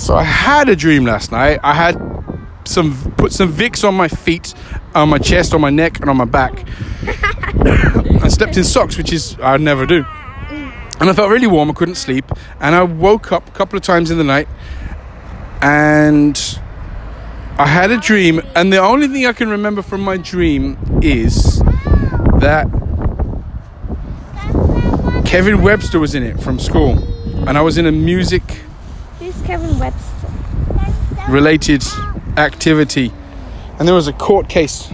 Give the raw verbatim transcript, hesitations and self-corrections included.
So I had a dream last night. I had some put some Vicks on my feet, on my chest, on my neck, and on my back. I slept in socks, which is I never do. And I felt really warm. I couldn't sleep, and I woke up a couple of times in the night, and I had a dream. And the only thing I can remember from my dream is that Kevin Webster was in it from school, and I was in a music Who's Kevin Webster? related activity, and there was a court case